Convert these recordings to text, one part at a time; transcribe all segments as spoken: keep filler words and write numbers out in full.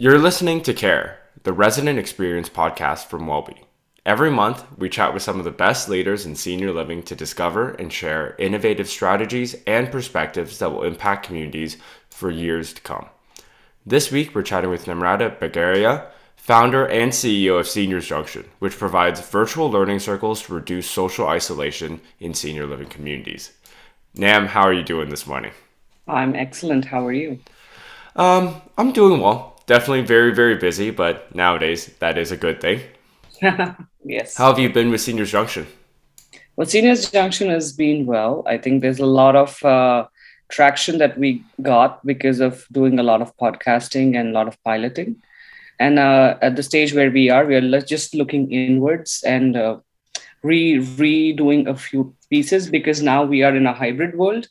You're listening to CARE, the resident experience podcast from WellBe. Every month, we chat with some of the best leaders in senior living to discover and share innovative strategies and perspectives that will impact communities for years to come. This week, we're chatting with Namrata Bagaria, founder and C E O of Seniors Junction, which provides virtual learning circles to reduce social isolation in senior living communities. Nam, how are you doing this morning? I'm excellent. How are you? Um, I'm doing well. Definitely very, very busy, but nowadays that is a good thing. Yes. How have you been with Seniors Junction? Well, Seniors Junction has been well. I think there's a lot of uh, traction that we got because of doing a lot of podcasting and a lot of piloting. And uh, at the stage where we are, we are just looking inwards and uh, re redoing a few pieces because now we are in a hybrid world.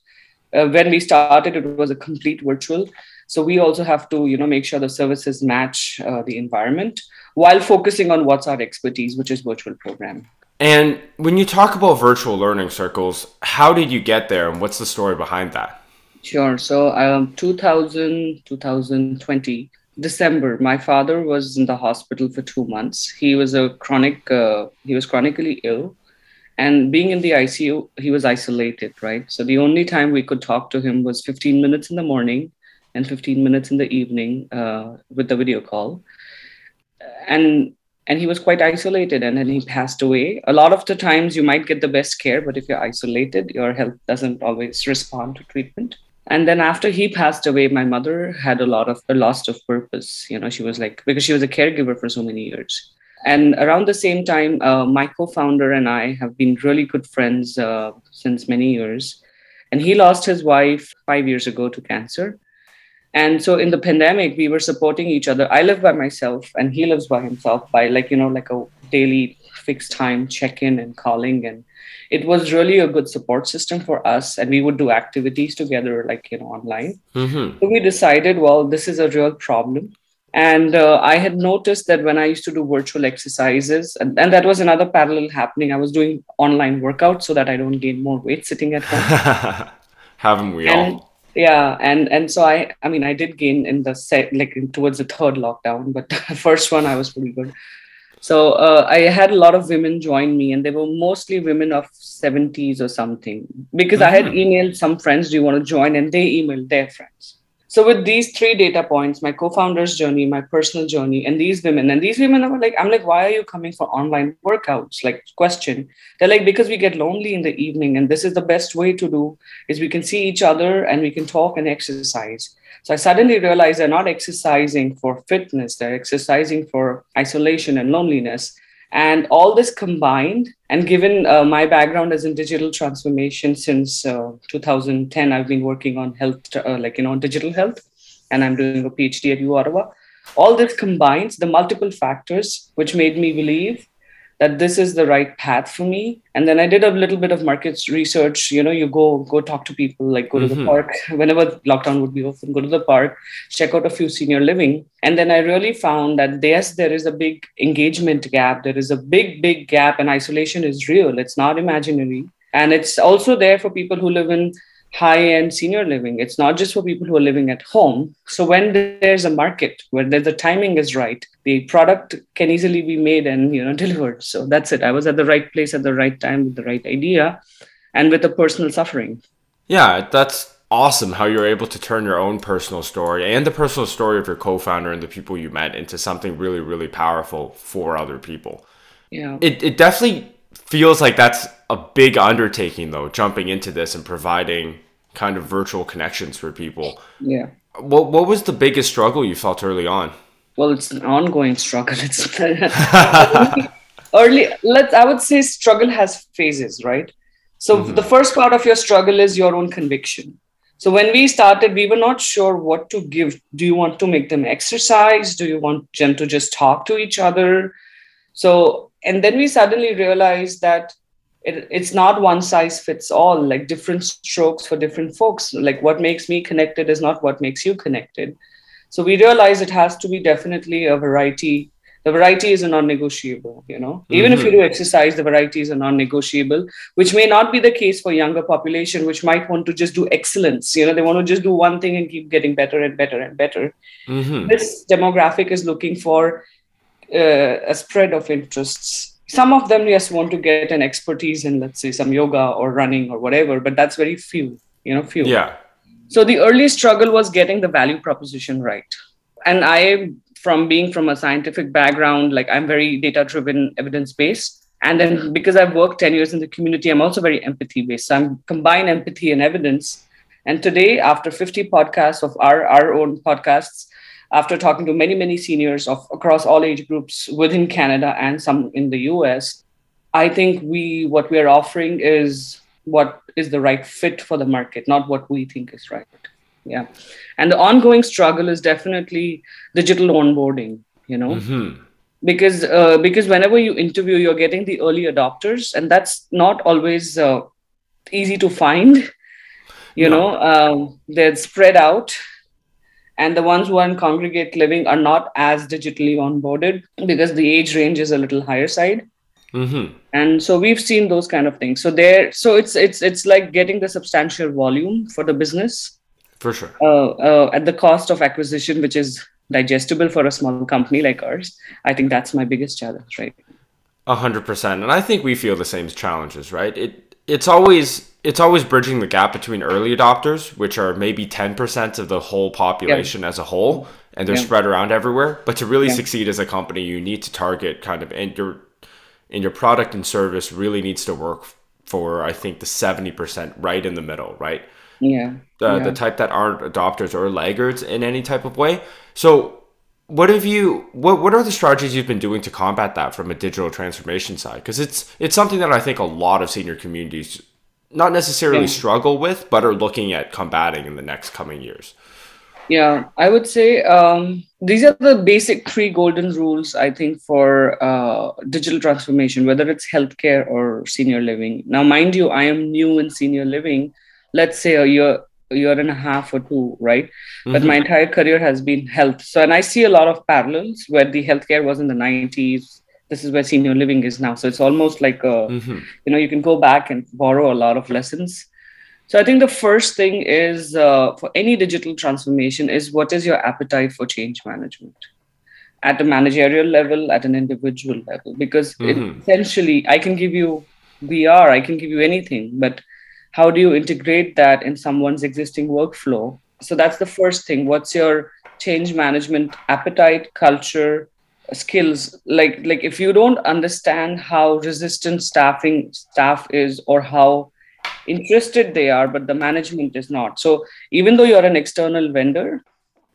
Uh, when we started, it was a complete virtual. So we also have to, you know, make sure the services match uh, the environment while focusing on what's our expertise, which is virtual programming. And when you talk about virtual learning circles, how did you get there and what's the story behind that? Sure. So um, two thousand, twenty twenty, December, my father was in the hospital for two months. He was a chronic, uh, he was chronically ill. And being in the I C U, he was isolated, right? So the only time we could talk to him was fifteen minutes in the morning and fifteen minutes in the evening uh, with the video call. And and he was quite isolated, and then he passed away. A lot of the times you might get the best care, but if you're isolated, your health doesn't always respond to treatment. And then after he passed away, my mother had a lot of a loss of purpose. You know, she was like, because she was a caregiver for so many years. And around the same time, uh, my co-founder and I have been really good friends uh, since many years. And he lost his wife five years ago to cancer. And so in the pandemic, we were supporting each other. I live by myself and he lives by himself by like, you know, like a daily fixed time check-in and calling. And it was really a good support system for us. And we would do activities together, like, you know, online. Mm-hmm. So we decided, well, this is a real problem. And uh, I had noticed that when I used to do virtual exercises, and, and that was another parallel happening. I was doing online workouts so that I don't gain more weight sitting at home. Haven't we and, all? Yeah. And and so I, I mean, I did gain in the set, like in, towards the third lockdown, but the first one I was pretty good. So uh, I had a lot of women join me, and they were mostly women of seventies or something, because mm-hmm. I had emailed some friends, do you want to join? And they emailed their friends. So with these three data points, my co-founder's journey, my personal journey, and these women, and these women are like, I'm like, why are you coming for online workouts? Like question. They're like, because we get lonely in the evening and this is the best way to do is we can see each other and we can talk and exercise. So I suddenly realized they're not exercising for fitness. They're exercising for isolation and loneliness. And all this combined, and given uh, my background is in digital transformation since uh, two thousand ten, I've been working on health, uh, like, you know, digital health, and I'm doing a P H D at U Ottawa. All this combines the multiple factors, which made me believe that this is the right path for me. And then I did a little bit of market research. You know, you go, go talk to people, like go mm-hmm. to the park, whenever lockdown would be open, go to the park, check out a few senior living. And then I really found that yes, there is a big engagement gap. There is a big, big gap, and isolation is real. It's not imaginary. And it's also there for people who live in high-end senior living. It's not just for people who are living at home. So when there's a market, when the timing is right, the product can easily be made and, you know, delivered. So that's it. I was at the right place at the right time with the right idea and with the personal suffering. Yeah, that's awesome how you're able to turn your own personal story and the personal story of your co-founder and the people you met into something really, really powerful for other people. Yeah, it it definitely feels like that's a big undertaking, though, jumping into this and providing kind of virtual connections for people. Yeah. What What was the biggest struggle you felt early on? Well, it's an ongoing struggle. It's early. Let's. I would say struggle has phases, right? So mm-hmm. the first part of your struggle is your own conviction. So when we started, we were not sure what to give. Do you want to make them exercise? Do you want them to just talk to each other? So, and then we suddenly realized that it, it's not one size fits all, like different strokes for different folks. Like what makes me connected is not what makes you connected. So we realized it has to be definitely a variety. The varieties are non-negotiable, you know. Mm-hmm. Even if you do exercise, the varieties are non-negotiable, which may not be the case for younger population, which might want to just do excellence. You know, they want to just do one thing and keep getting better and better and better. Mm-hmm. This demographic is looking for uh, a spread of interests. Some of them, yes, want to get an expertise in, let's say, some yoga or running or whatever, but that's very few, you know, few. Yeah. So the early struggle was getting the value proposition right. And I, from being from a scientific background, like I'm very data-driven, evidence-based. And then because I've worked ten years in the community, I'm also very empathy-based. So I'm combined empathy and evidence. And today, after fifty podcasts of our, our own podcasts, after talking to many, many seniors of across all age groups within Canada and some in the U S, I think we what we are offering is what is the right fit for the market, not what we think is right. Yeah. And the ongoing struggle is definitely digital onboarding, you know, mm-hmm. because uh, because whenever you interview, you're getting the early adopters, and that's not always uh, easy to find, you no. know, um, they're spread out. And the ones who are in congregate living are not as digitally onboarded because the age range is a little higher side. Mm-hmm. And so we've seen those kind of things. So there, so it's it's it's like getting the substantial volume for the business. For sure. Uh, uh, at the cost of acquisition, which is digestible for a small company like ours. I think that's my biggest challenge, right? A hundred percent. And I think we feel the same challenges, right? It it's always... It's always bridging the gap between early adopters, which are maybe ten percent of the whole population yeah. as a whole, and they're yeah. spread around everywhere. But to really yeah. succeed as a company, you need to target kind of, and your and your product and service really needs to work for, I think, the seventy percent right in the middle, right? Yeah. The, yeah. the type that aren't adopters or laggards in any type of way. So what have you, what what are the strategies you've been doing to combat that from a digital transformation side? Because it's it's something that I think a lot of senior communities not necessarily yeah. struggle with, but are looking at combating in the next coming years? Yeah, I would say um, these are the basic three golden rules, I think, for uh, digital transformation, whether it's healthcare or senior living. Now, mind you, I am new in senior living, let's say a year, a year and a half or two, right? Mm-hmm. But my entire career has been health. So, and I see a lot of parallels where the healthcare was in the nineties, this is where senior living is now. So it's almost like, a, mm-hmm. you know, you can go back and borrow a lot of lessons. So I think the first thing is uh, for any digital transformation is what is your appetite for change management at the managerial level, at an individual level, because mm-hmm. essentially I can give you V R, I can give you anything, but how do you integrate that in someone's existing workflow? So that's the first thing. What's your change management appetite, culture, skills? Like like if you don't understand how resistant staffing staff is or how interested they are, but the management is not. So even though you're an external vendor,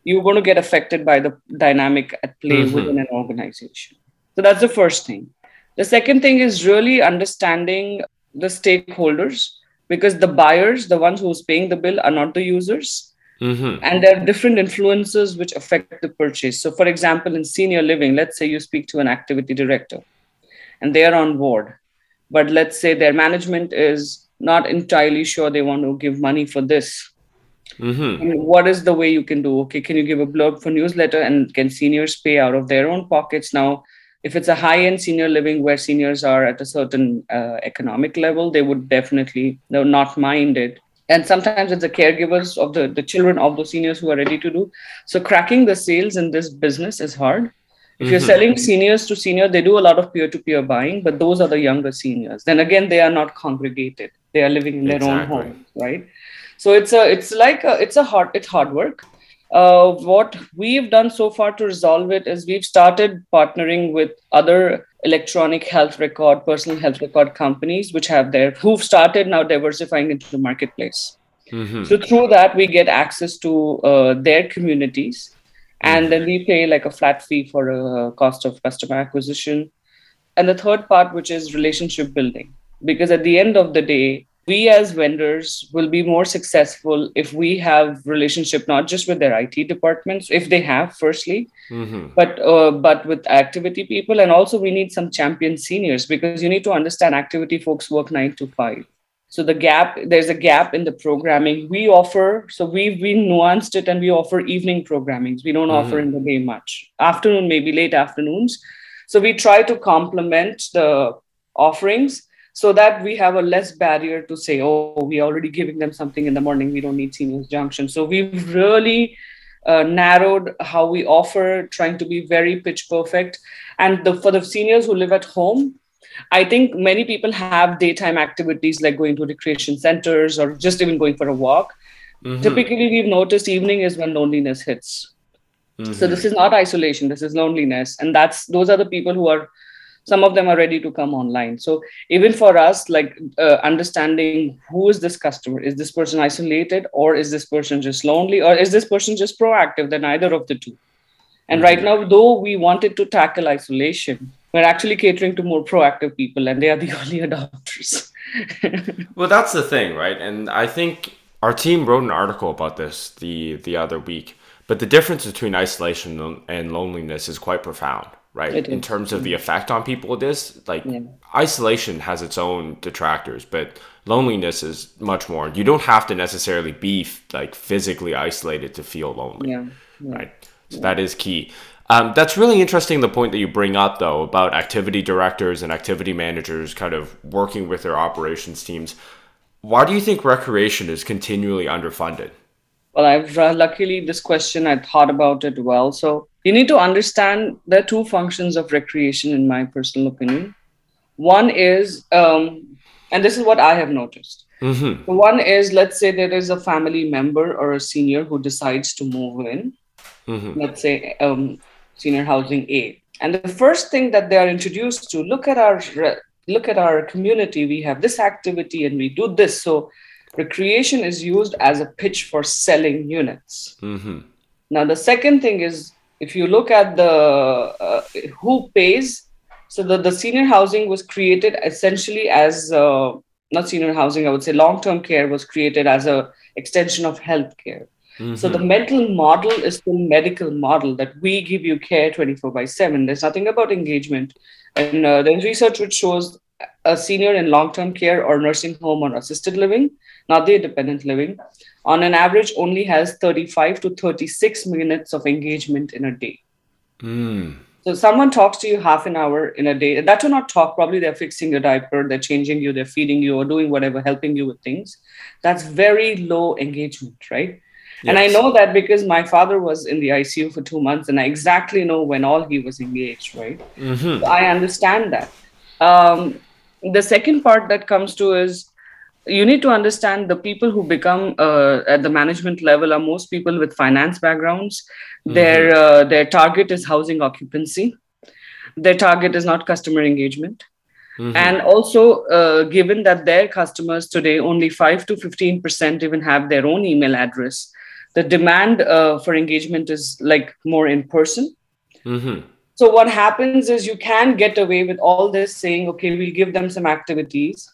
you're going to get affected by the dynamic at play mm-hmm. within an organization. So that's the first thing. The second thing is really understanding the stakeholders, because the buyers, the ones who's paying the bill, are not the users. Mm-hmm. And there are different influences which affect the purchase. So, for example, in senior living, let's say you speak to an activity director and they are on board. But let's say their management is not entirely sure they want to give money for this. Mm-hmm. And what is the way you can do? Okay, can you give a blurb for newsletter, and can seniors pay out of their own pockets? Now, if it's a high-end senior living where seniors are at a certain uh, economic level, they would definitely not mind it. And sometimes it's the caregivers of the, the children of those seniors who are ready to do. So cracking the sales in this business is hard. If mm-hmm. you're selling seniors to senior, they do a lot of peer-to-peer buying, but those are the younger seniors. Then again, they are not congregated. They are living in their exactly. own home, right? So it's a, it's like a, it's a hard, it's hard work. Uh, what we've done so far to resolve it is we've started partnering with other electronic health record, personal health record companies, which have their, who've started now diversifying into the marketplace. Mm-hmm. So through that, we get access to uh, their communities, and mm-hmm. then we pay like a flat fee for a uh, cost of customer acquisition. And the third part, which is relationship building, because at the end of the day, we as vendors will be more successful if we have relationship, not just with their I T departments, if they have firstly, mm-hmm. but uh, but with activity people. And also we need some champion seniors, because you need to understand activity folks work nine to five. So the gap, there's a gap in the programming we offer. So we've we nuanced it and we offer evening programmings. We don't mm-hmm. offer in the day much. Afternoon, maybe late afternoons. So we try to complement the offerings so that we have a less barrier to say, oh, we're already giving them something in the morning. We don't need Seniors Junction. So we've really uh, narrowed how we offer, trying to be very pitch perfect. And the, for the seniors who live at home, I think many people have daytime activities like going to recreation centers or just even going for a walk. Mm-hmm. Typically, we've noticed evening is when loneliness hits. Mm-hmm. So this is not isolation. This is loneliness. And that's those are the people who are, some of them are ready to come online. So even for us, like uh, understanding who is this customer? Is this person isolated or is this person just lonely or is this person just proactive? They're neither of the two. And mm-hmm. right now, though we wanted to tackle isolation, we're actually catering to more proactive people and they are the early adopters. Well, that's the thing, right? And I think our team wrote an article about this the, the other week, but the difference between isolation and loneliness is quite profound. Right. In terms of the effect on people, it is like yeah. isolation has its own detractors, but loneliness is much more. You don't have to necessarily be f- like physically isolated to feel lonely. Yeah. Yeah. Right. So yeah. that is key. Um, that's really interesting. The point that you bring up, though, about activity directors and activity managers kind of working with their operations teams. Why do you think recreation is continually underfunded? Well, I've uh, luckily this question, I thought about it well. So you need to understand there are two functions of recreation in my personal opinion. One is, um, and this is what I have noticed. Mm-hmm. One is, let's say there is a family member or a senior who decides to move in, mm-hmm. let's say um, senior housing A. And the first thing that they are introduced to, look at our look at our community, we have this activity and we do this. So recreation is used as a pitch for selling units. Mm-hmm. Now, the second thing is, if you look at the uh, who pays, so the, the senior housing was created essentially as, uh, not senior housing, I would say long-term care was created as a extension of healthcare. Mm-hmm. So the mental model is the medical model that we give you care twenty-four by seven. There's nothing about engagement. And uh, there's research which shows a senior in long-term care or nursing home or assisted living, not the independent living, on an average only has thirty-five to thirty-six minutes of engagement in a day. Mm. So someone talks to you half an hour in a day. That will not talk. Probably they're fixing your diaper, they're changing you, they're feeding you or doing whatever, helping you with things. That's very low engagement, right? Yes. And I know that because my father was in the I C U for two months and I exactly know when all he was engaged, right? Mm-hmm. So I understand that. Um, the second part that comes to is you need to understand the people who become uh, at the management level are most people with finance backgrounds. Mm-hmm. Their uh, their target is housing occupancy. Their target is not customer engagement. Mm-hmm. And also, uh, given that their customers today, only five to fifteen percent even have their own email address. The demand uh, for engagement is like more in person. Mm-hmm. So what happens is you can get away with all this saying, okay, we'll give them some activities.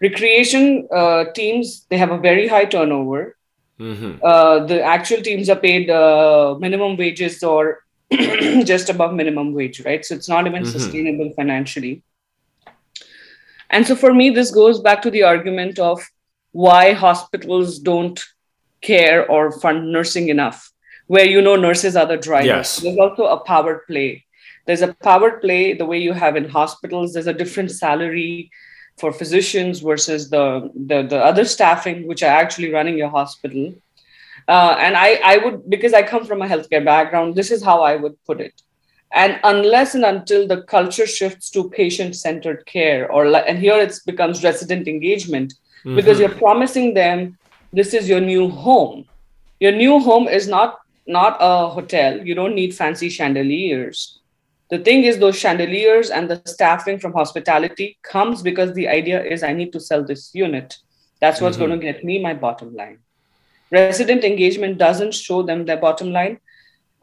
Recreation uh, teams, they have a very high turnover. Mm-hmm. Uh, the actual teams are paid uh, minimum wages or just above minimum wage, right? So it's not even mm-hmm. sustainable financially. And so for me, this goes back to the argument of why hospitals don't care or fund nursing enough. Where, you know, nurses are the drivers. Yes. There's also a power play. There's a power play the way you have in hospitals. There's a different salary for physicians versus the, the, the other staffing, which are actually running your hospital. Uh, and I, I would, because I come from a healthcare background, this is how I would put it. And unless and until the culture shifts to patient-centered care, or and here it becomes resident engagement, mm-hmm. because you're promising them, this is your new home. Your new home is not Not a hotel. You don't need fancy chandeliers. The thing is, those chandeliers and the staffing from hospitality comes because the idea is I need to sell this unit. That's what's mm-hmm. going to get me my bottom line. Resident engagement doesn't show them their bottom line.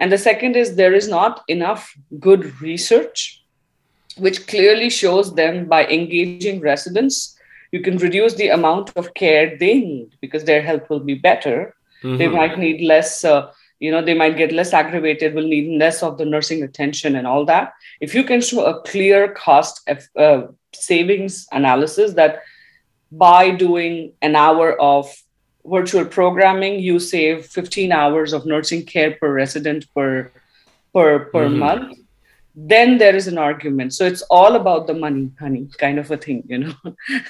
And the second is there is not enough good research, which clearly shows them by engaging residents, you can reduce the amount of care they need because their health will be better. Mm-hmm. They might need less... Uh, You know, they might get less aggravated, will need less of the nursing attention and all that. If you can show a clear cost of, uh, savings analysis that by doing an hour of virtual programming, you save fifteen hours of nursing care per resident per per per mm-hmm. month, then there is an argument. So it's all about the money, honey, kind of a thing, you know.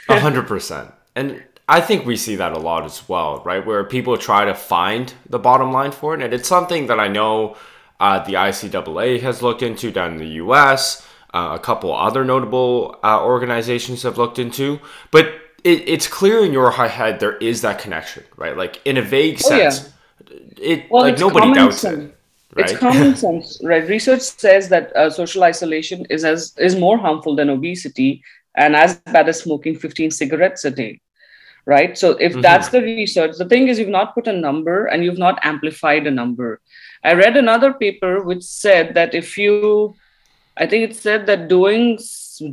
A hundred percent. And I think we see that a lot as well, right? Where people try to find the bottom line for it. And it's something that I know uh, the I C A A has looked into down in the U S. Uh, a couple other notable uh, organizations have looked into. But it, it's clear in your head there is that connection, right? Like in a vague sense, oh, yeah. it well, like nobody doubts sense. it. Right? It's common sense, right? Research says that uh, social isolation is as is more harmful than obesity and as bad as smoking fifteen cigarettes a day, right? So if mm-hmm. that's the research, the thing is you've not put a number and you've not amplified a number. I read another paper which said that if you, I think it said that doing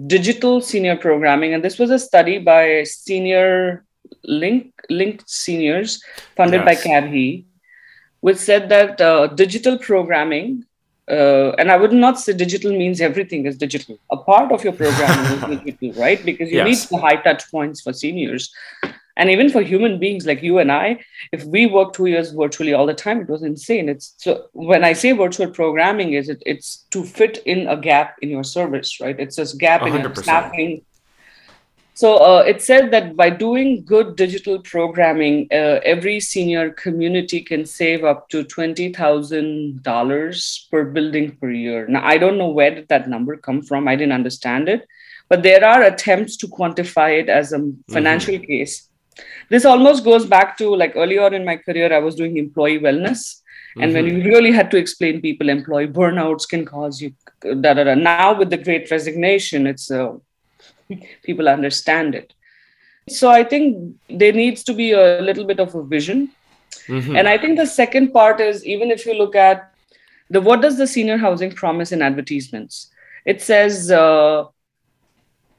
digital senior programming, and this was a study by Senior Link, Link Seniors funded yes. by C A B H I, which said that uh, digital programming, uh, and I would not say digital means everything is digital. A part of your programming is digital, right? Because you yes. need the high touch points for seniors. And even for human beings like you and I, if we work two years virtually all the time, it was insane. It's so when I say virtual programming, is it, it's to fit in a gap in your service, right? It's this gap one hundred percent in your staffing. So uh, it said that by doing good digital programming, uh, every senior community can save up to twenty thousand dollars per building per year. Now, I don't know where did that number come from. I didn't understand it. But there are attempts to quantify it as a financial mm-hmm. case. This almost goes back to like earlier in my career, I was doing employee wellness. Mm-hmm. And when you really had to explain people, employee burnouts can cause you, da, da, da. Now with the Great Resignation, it's a... Uh, people understand it. So I think there needs to be a little bit of a vision. Mm-hmm. And I think the second part is, even if you look at the, what does the senior housing promise in advertisements? It says, uh,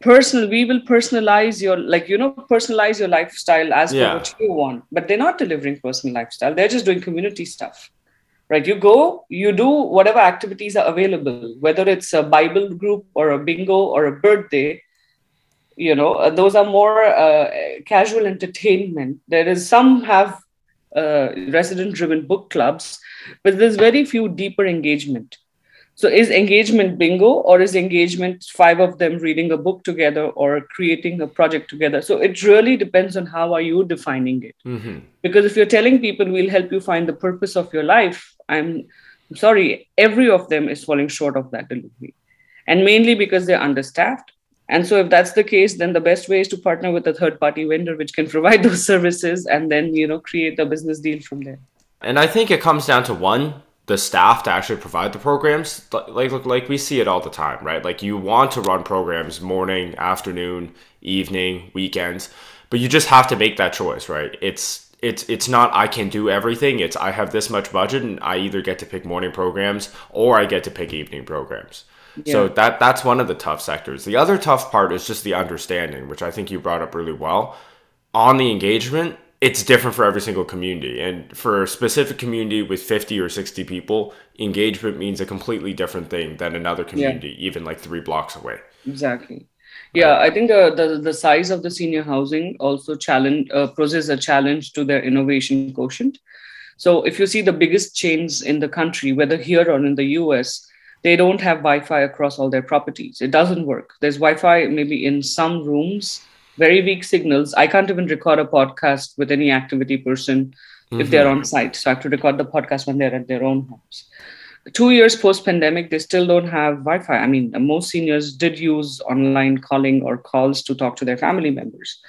personal, we will personalize your, like, you know, personalize your lifestyle as yeah. per what you want, but they're not delivering personal lifestyle. They're just doing community stuff, right? You go, you do whatever activities are available, whether it's a Bible group or a bingo or a birthday. You know, those are more uh, casual entertainment. There is some have uh, resident-driven book clubs, but there's very few deeper engagement. So is engagement bingo or is engagement five of them reading a book together or creating a project together? So it really depends on how are you defining it. Mm-hmm. Because if you're telling people, we'll help you find the purpose of your life, I'm, I'm sorry, every of them is falling short of that delivery. And mainly because they're understaffed. And so if that's the case, then the best way is to partner with a third-party vendor which can provide those services and then, you know, create a business deal from there. And I think it comes down to one, the staff to actually provide the programs. Like, like, like we see it all the time, right? Like you want to run programs morning, afternoon, evening, weekends, but you just have to make that choice, right? It's it's it's not I can do everything. It's I have this much budget and I either get to pick morning programs or I get to pick evening programs. Yeah. So that that's one of the tough sectors. The other tough part is just the understanding, which I think you brought up really well. On the engagement, it's different for every single community. And for a specific community with fifty or sixty people, engagement means a completely different thing than another community, yeah. even like three blocks away. Exactly. Yeah, right. I think the, the, the size of the senior housing also challenge uh, poses a challenge to their innovation quotient. So if you see the biggest chains in the country, whether here or in the U S, they don't have Wi-Fi across all their properties. It doesn't work. There's Wi-Fi maybe in some rooms, very weak signals. I can't even record a podcast with any activity person mm-hmm. if they're on site. So I have to record the podcast when they're at their own homes. Two years post-pandemic, they still don't have Wi-Fi. I mean, most seniors did use online calling or calls to talk to their family members.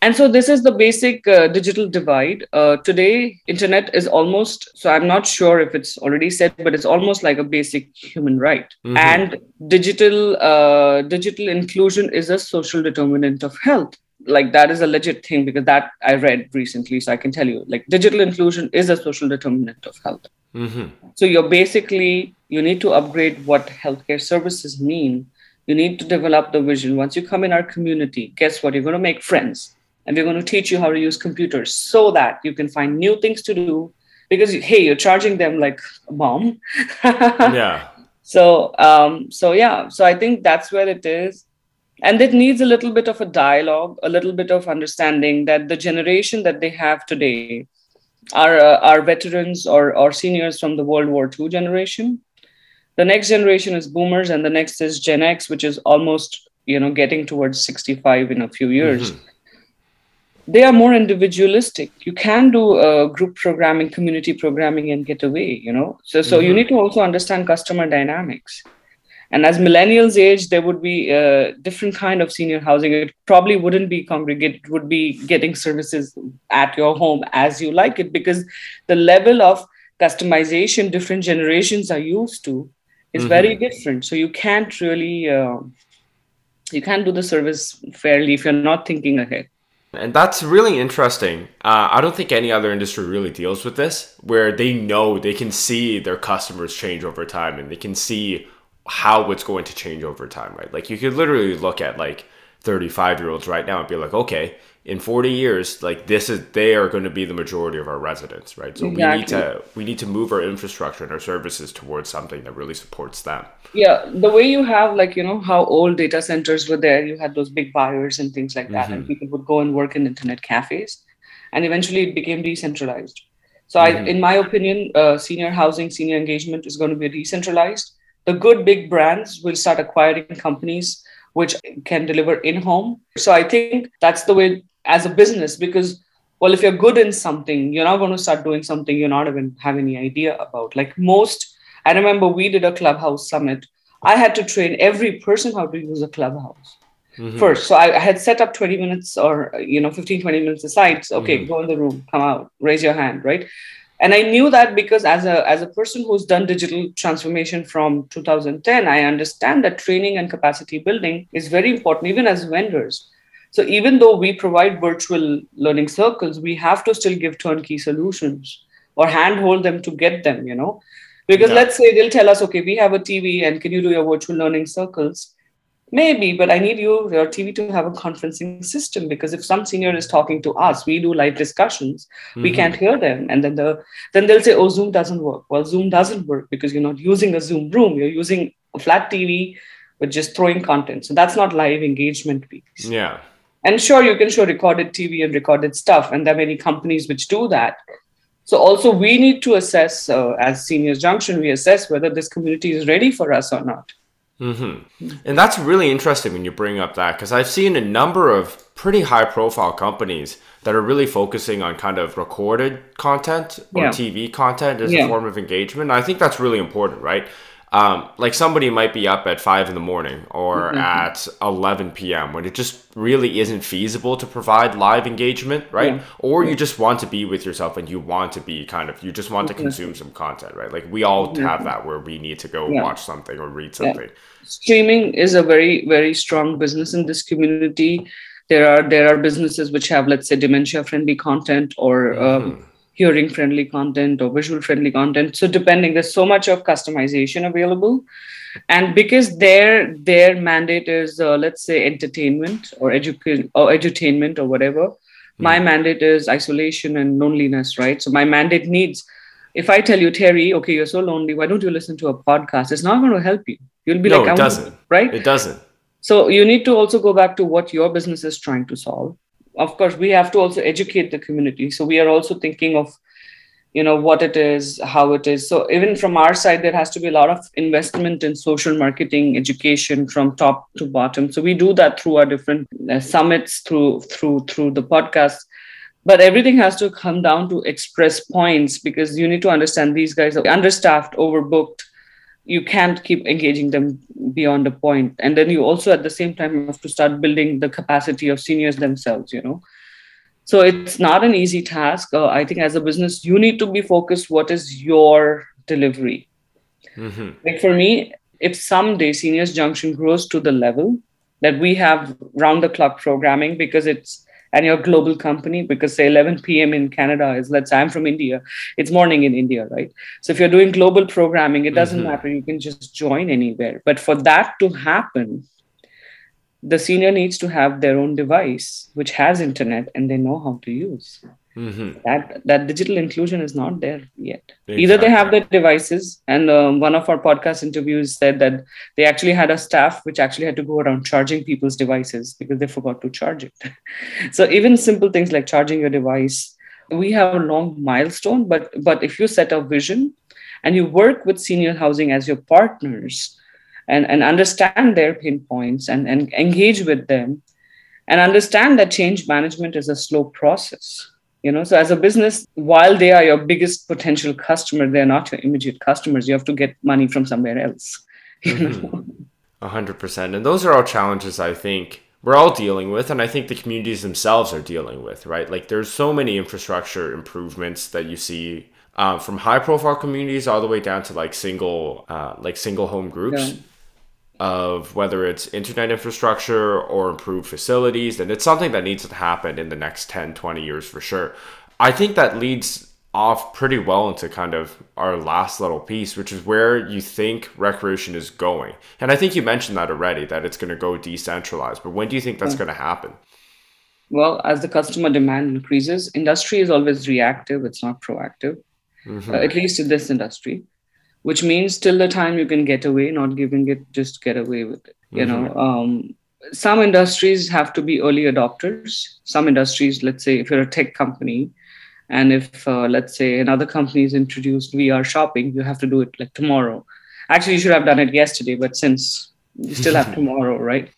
And so this is the basic uh, digital divide. Uh, today, internet is almost, so I'm not sure if it's already said, but it's almost like a basic human right. Mm-hmm. And digital uh, digital inclusion is a social determinant of health. Like that is a legit thing because that I read recently. So I can tell you, like digital inclusion is a social determinant of health. Mm-hmm. So you're basically, you need to upgrade what healthcare services mean. You need to develop the vision. Once you come in our community, guess what? You're going to make friends. And we're going to teach you how to use computers so that you can find new things to do because, hey, you're charging them like a bomb. yeah. So, um, so yeah. So I think that's where it is. And it needs a little bit of a dialogue, a little bit of understanding that the generation that they have today are, uh, are veterans or, or seniors from the World War Two generation. The next generation is boomers, and the next is Gen X, which is almost, you know, getting towards sixty-five in a few years. Mm-hmm. They are more individualistic. You can do uh, group programming, community programming, and get away, you know. So, so mm-hmm. you need to also understand customer dynamics. And as millennials age, there would be a different kind of senior housing. It probably wouldn't be congregate, would be getting services at your home as you like it, because the level of customization different generations are used to is mm-hmm. very different. So you can't really, uh, you can't do the service fairly if you're not thinking ahead. And that's really interesting. Uh, I don't think any other industry really deals with this, where they know they can see their customers change over time and they can see how it's going to change over time, right? Like you could literally look at like thirty-five year olds right now and be like, okay, in forty years, like this is, they are going to be the majority of our residents, right? So exactly. we need to, we need to move our infrastructure and our services towards something that really supports them. Yeah. The way you have like, you know, how old data centers were there, you had those big buyers and things like that. Mm-hmm. And people would go and work in internet cafes, and eventually it became decentralized. So mm-hmm. I, in my opinion, uh, senior housing, senior engagement is going to be decentralized. The good big brands will start acquiring companies which can deliver in-home. So I think that's the way as a business, because, well, if you're good in something, you're not going to start doing something you're not even have any idea about. Like most, I remember we did a Clubhouse summit. I had to train every person how to use a Clubhouse mm-hmm. first. So I, I had set up twenty minutes or, you know, fifteen, twenty minutes aside. So, okay, mm-hmm. go in the room, come out, raise your hand, right? And I knew that because as a as a person who's done digital transformation from two thousand ten, I understand that training and capacity building is very important, even as vendors. So even though we provide virtual learning circles, we have to still give turnkey solutions or handhold them to get them, you know, because yeah. let's say they'll tell us, okay, we have a T V and can you do your virtual learning circles? Maybe, but I need you, your T V to have a conferencing system, because if some senior is talking to us, we do live discussions, mm-hmm. we can't hear them. And then the then they'll say, oh, Zoom doesn't work. Well, Zoom doesn't work because you're not using a Zoom room. You're using a flat T V, but just throwing content. So that's not live engagement piece. Yeah. And sure, you can show recorded T V and recorded stuff. And there are many companies which do that. So also we need to assess, uh, as Seniors Junction, we assess whether this community is ready for us or not. Mm-hmm. And that's really interesting when you bring up that, because I've seen a number of pretty high profile companies that are really focusing on kind of recorded content or yeah. T V content as yeah. a form of engagement. I think that's really important, right? Um, like somebody might be up at five in the morning or mm-hmm. at eleven p.m. when it just really isn't feasible to provide live engagement, right? Yeah. Or yeah. you just want to be with yourself and you want to be kind of, you just want to consume some content, right? Like we all mm-hmm. have that where we need to go yeah. watch something or read something. Yeah. Streaming is a very, very strong business in this community. There are there are businesses which have, let's say, dementia-friendly content or um, mm. hearing-friendly content or visual-friendly content. So depending, there's so much of customization available. And because their their mandate is, uh, let's say, entertainment or, edu- or edutainment or whatever, mm. my mandate is isolation and loneliness, right? So my mandate needs, if I tell you, Terry, okay, you're so lonely, why don't you listen to a podcast? It's not going to help you. You'll be no, like, it doesn't. Right? It doesn't. So you need to also go back to what your business is trying to solve. Of course, we have to also educate the community. So we are also thinking of, you know, what it is, how it is. So even from our side, there has to be a lot of investment in social marketing, education from top to bottom. So we do that through our different uh, summits, through through through the podcast. But everything has to come down to express points, because you need to understand these guys are understaffed, overbooked. You can't keep engaging them beyond a point. And then you also at the same time have to start building the capacity of seniors themselves, you know. So it's not an easy task. Uh, I think as a business, you need to be focused. What is your delivery? Mm-hmm. Like for me, if someday Seniors Junction grows to the level that we have round the clock programming, because it's, and your global company, because say eleven p.m. in Canada is, let's say I'm from India, it's morning in India, right? So if you're doing global programming, it doesn't mm-hmm. matter. You can just join anywhere. But for that to happen, the senior needs to have their own device, which has internet and they know how to use. Mm-hmm. That that digital inclusion is not there yet. Exactly. Either they have their devices, and um, one of our podcast interviews said that they actually had a staff which actually had to go around charging people's devices because they forgot to charge it. So even simple things like charging your device, we have a long milestone, but but if you set a vision and you work with senior housing as your partners and, and understand their pain points and, and engage with them and understand that change management is a slow process. You know, so as a business, while they are your biggest potential customer, they're not your immediate customers. You have to get money from somewhere else. You mm-hmm. know? A hundred percent. And those are all challenges I think we're all dealing with. And I think the communities themselves are dealing with, right? Like there's so many infrastructure improvements that you see um, from high profile communities all the way down to like single, uh, like single home groups yeah. of whether it's internet infrastructure or improved facilities. And it's something that needs to happen in the next ten, twenty years for sure. I think that leads off pretty well into kind of our last little piece, which is where you think recreation is going. And I think you mentioned that already, that it's going to go decentralized, but when do you think that's yeah. going to happen? Well, as the customer demand increases, industry is always reactive. It's not proactive, mm-hmm. uh, at least in this industry, which means till the time you can get away, not giving it, just get away with it. You mm-hmm. know, um, some industries have to be early adopters. Some industries, let's say if you're a tech company, and if, uh, let's say, another company is introduced V R shopping, you have to do it like tomorrow. Actually, you should have done it yesterday, but since you still have tomorrow, right?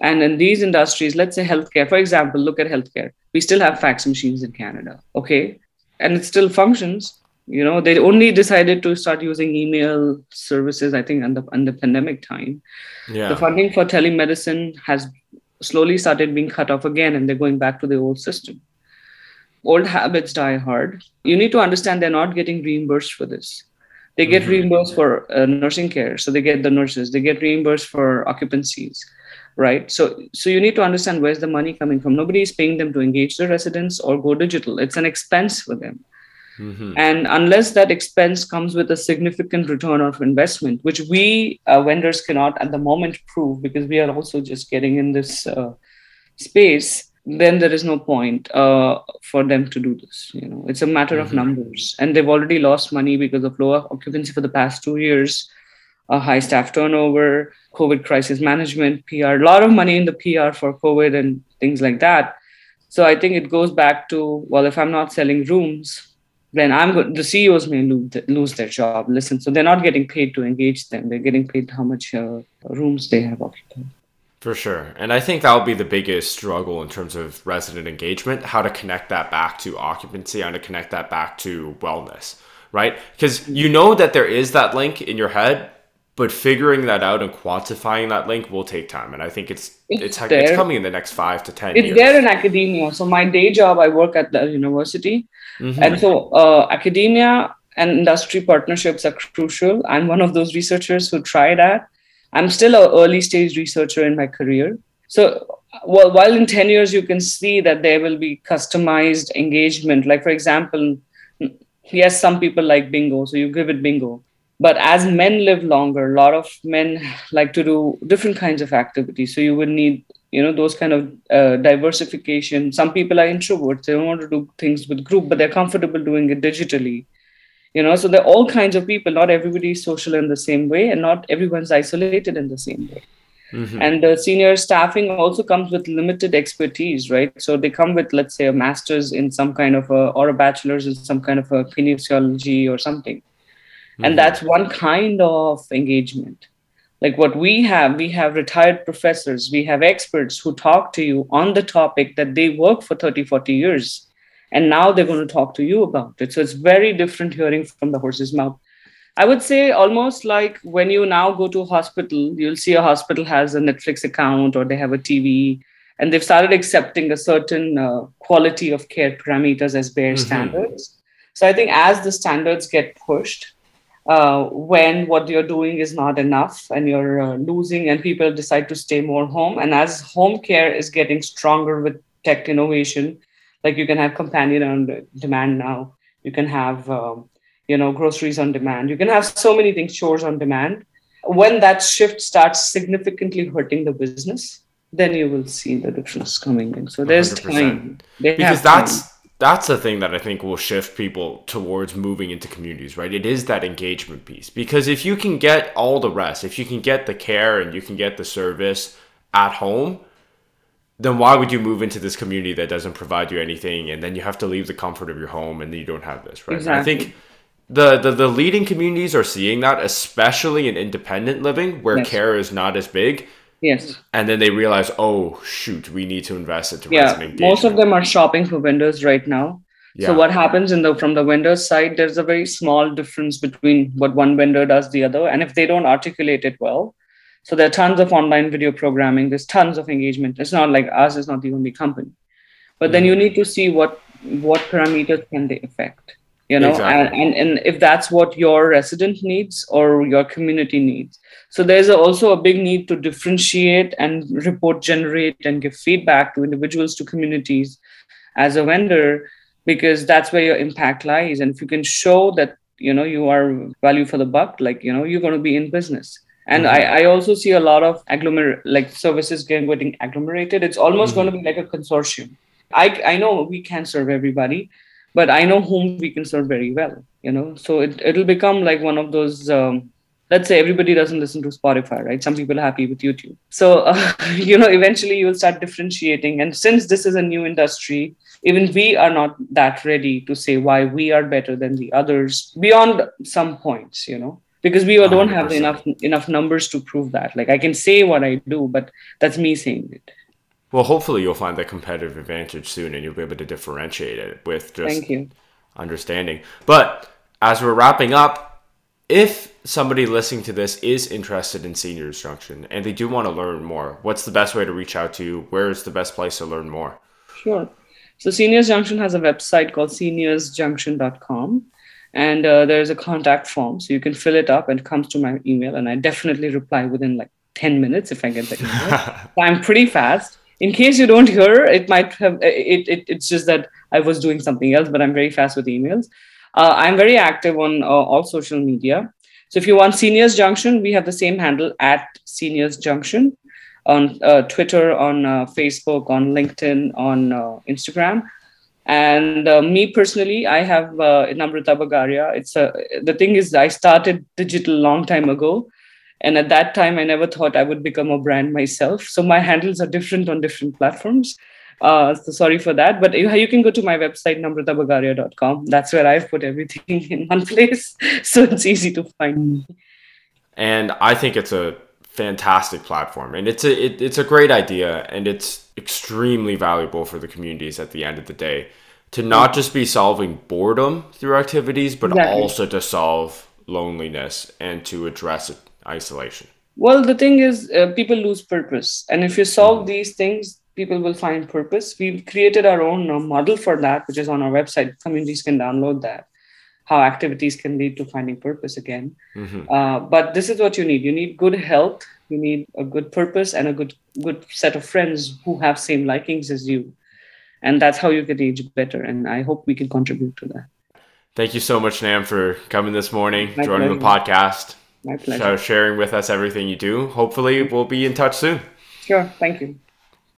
And in these industries, let's say healthcare, for example, look at healthcare. We still have fax machines in Canada, okay? And it still functions. You know, they only decided to start using email services, I think, in the, in the pandemic time. Yeah. The funding for telemedicine has slowly started being cut off again, and they're going back to the old system. Old habits die hard. You need to understand they're not getting reimbursed for this. They get mm-hmm. reimbursed for uh, nursing care. So they get the nurses, they get reimbursed for occupancies, right? So, so you need to understand where's the money coming from. Nobody is paying them to engage the residents or go digital. It's an expense for them. Mm-hmm. And unless that expense comes with a significant return of investment, which we uh, vendors cannot at the moment prove because we are also just getting in this uh, space, then there is no point uh, for them to do this. You know, it's a matter mm-hmm. of numbers, and they've already lost money because of lower occupancy for the past two years, a high staff turnover, COVID crisis management, P R, a lot of money in the P R for COVID and things like that. So I think it goes back to, well, if I'm not selling rooms, then I'm go- the C E Os may lose, th- lose their job. Listen, so they're not getting paid to engage them. They're getting paid how much uh, rooms they have occupied. For sure. And I think that'll be the biggest struggle in terms of resident engagement, how to connect that back to occupancy, how to connect that back to wellness, right? Because you know that there is that link in your head, but figuring that out and quantifying that link will take time. And I think it's it's, it's, it's coming in the next five to ten it's years. It's there in academia. So my day job, I work at the university. Mm-hmm. And so uh, academia and industry partnerships are crucial. I'm one of those researchers who try that. I'm still an early stage researcher in my career. So well, while in ten years, you can see that there will be customized engagement. Like, for example, yes, some people like bingo, so you give it bingo. But as men live longer, a lot of men like to do different kinds of activities. So you would need, you know, those kind of uh, diversification. Some people are introverts. They don't want to do things with group, but they're comfortable doing it digitally. You know, so there are all kinds of people. Not everybody is social in the same way, and not everyone's isolated in the same way. Mm-hmm. And the senior staffing also comes with limited expertise, right? So they come with, let's say, a master's in some kind of a, or a bachelor's in some kind of a kinesiology or something. Mm-hmm. And that's one kind of engagement. Like what we have, we have retired professors, we have experts who talk to you on the topic that they work for thirty, forty years. And now they're going to talk to you about it. So it's very different hearing from the horse's mouth. I would say almost like when you now go to a hospital, you'll see a hospital has a Netflix account or they have a T V and they've started accepting a certain uh, quality of care parameters as bare mm-hmm. standards. So I think as the standards get pushed, uh, when what you're doing is not enough and you're uh, losing and people decide to stay more home, and as home care is getting stronger with tech innovation, like you can have companion on demand now. You can have, um, you know, groceries on demand. You can have so many things, chores on demand. When that shift starts significantly hurting the business, then you will see the difference coming in. So there's one hundred percent time. They because that's time. That's the thing that I think will shift people towards moving into communities, right? It is that engagement piece. Because if you can get all the rest, if you can get the care and you can get the service at home, then why would you move into this community that doesn't provide you anything? And then you have to leave the comfort of your home and you don't have this, right? Exactly. I think The, the the leading communities are seeing that, especially in independent living where yes. care is not as big. Yes. And then they realize, oh, shoot, we need to invest into yeah. resident engagement. Most of them are shopping for vendors right now. Yeah. So what happens in the from the vendor's side, there's a very small difference between what one vendor does the other. And if they don't articulate it well, so there are tons of online video programming. There's tons of engagement. It's not like ours is not the only company. But mm-hmm. then you need to see what what parameters can they affect. You know, exactly. and, and, and if that's what your resident needs or your community needs. So there's a, also a big need to differentiate and report generate and give feedback to individuals, to communities as a vendor, because that's where your impact lies. And if you can show that, you know, you are value for the buck, like, you know, you're going to be in business. And mm-hmm. I, I also see a lot of agglomer- like services getting, getting agglomerated. It's almost mm-hmm. going to be like a consortium. I, I know we can't serve everybody, but I know whom we can serve very well, you know, so it, it'll become like one of those, um, let's say everybody doesn't listen to Spotify, right? Some people are happy with YouTube. So, uh, you know, eventually you'll start differentiating. And since this is a new industry, even we are not that ready to say why we are better than the others beyond some points, you know, because we don't one hundred percent have enough, enough numbers to prove that. Like I can say what I do, but that's me saying it. Well, hopefully you'll find that competitive advantage soon and you'll be able to differentiate it with just understanding. But as we're wrapping up, if somebody listening to this is interested in Seniors Junction and they do want to learn more, what's the best way to reach out to you? Where is the best place to learn more? Sure. So Seniors Junction has a website called seniors junction dot com. And uh, there's a contact form. So you can fill it up and it comes to my email. And I definitely reply within like ten minutes if I get the email. So I'm pretty fast. In case you don't hear, it might have, it, it it's just that I was doing something else, but I'm very fast with emails. Uh, I'm very active on uh, all social media. So if you want Seniors Junction, we have the same handle at Seniors Junction on uh, Twitter, on uh, Facebook, on LinkedIn, on uh, Instagram. And uh, me personally, I have uh, Namrata Bagaria. It's a, the thing is I started digital a long time ago. And at that time, I never thought I would become a brand myself. So my handles are different on different platforms. Uh, so sorry for that. But you can go to my website, namrata bagaria dot com. That's where I've put everything in one place. So it's easy to find me. And I think it's a fantastic platform. And it's a, it, it's a great idea. And it's extremely valuable for the communities at the end of the day to not just be solving boredom through activities, but exactly. also to solve loneliness and to address it. Isolation. Well, the thing is, uh, people lose purpose. And if you solve these things, people will find purpose. We've created our own uh, model for that, which is on our website. Communities can download that, how activities can lead to finding purpose again. Mm-hmm. Uh, but this is what you need. You need good health. You need a good purpose and a good, good set of friends who have same likings as you. And that's how you can age better. And I hope we can contribute to that. Thank you so much, Nam, for coming this morning, My joining pleasure. The podcast. My pleasure. So sharing with us everything you do. Hopefully we'll be in touch soon. Sure. Thank you.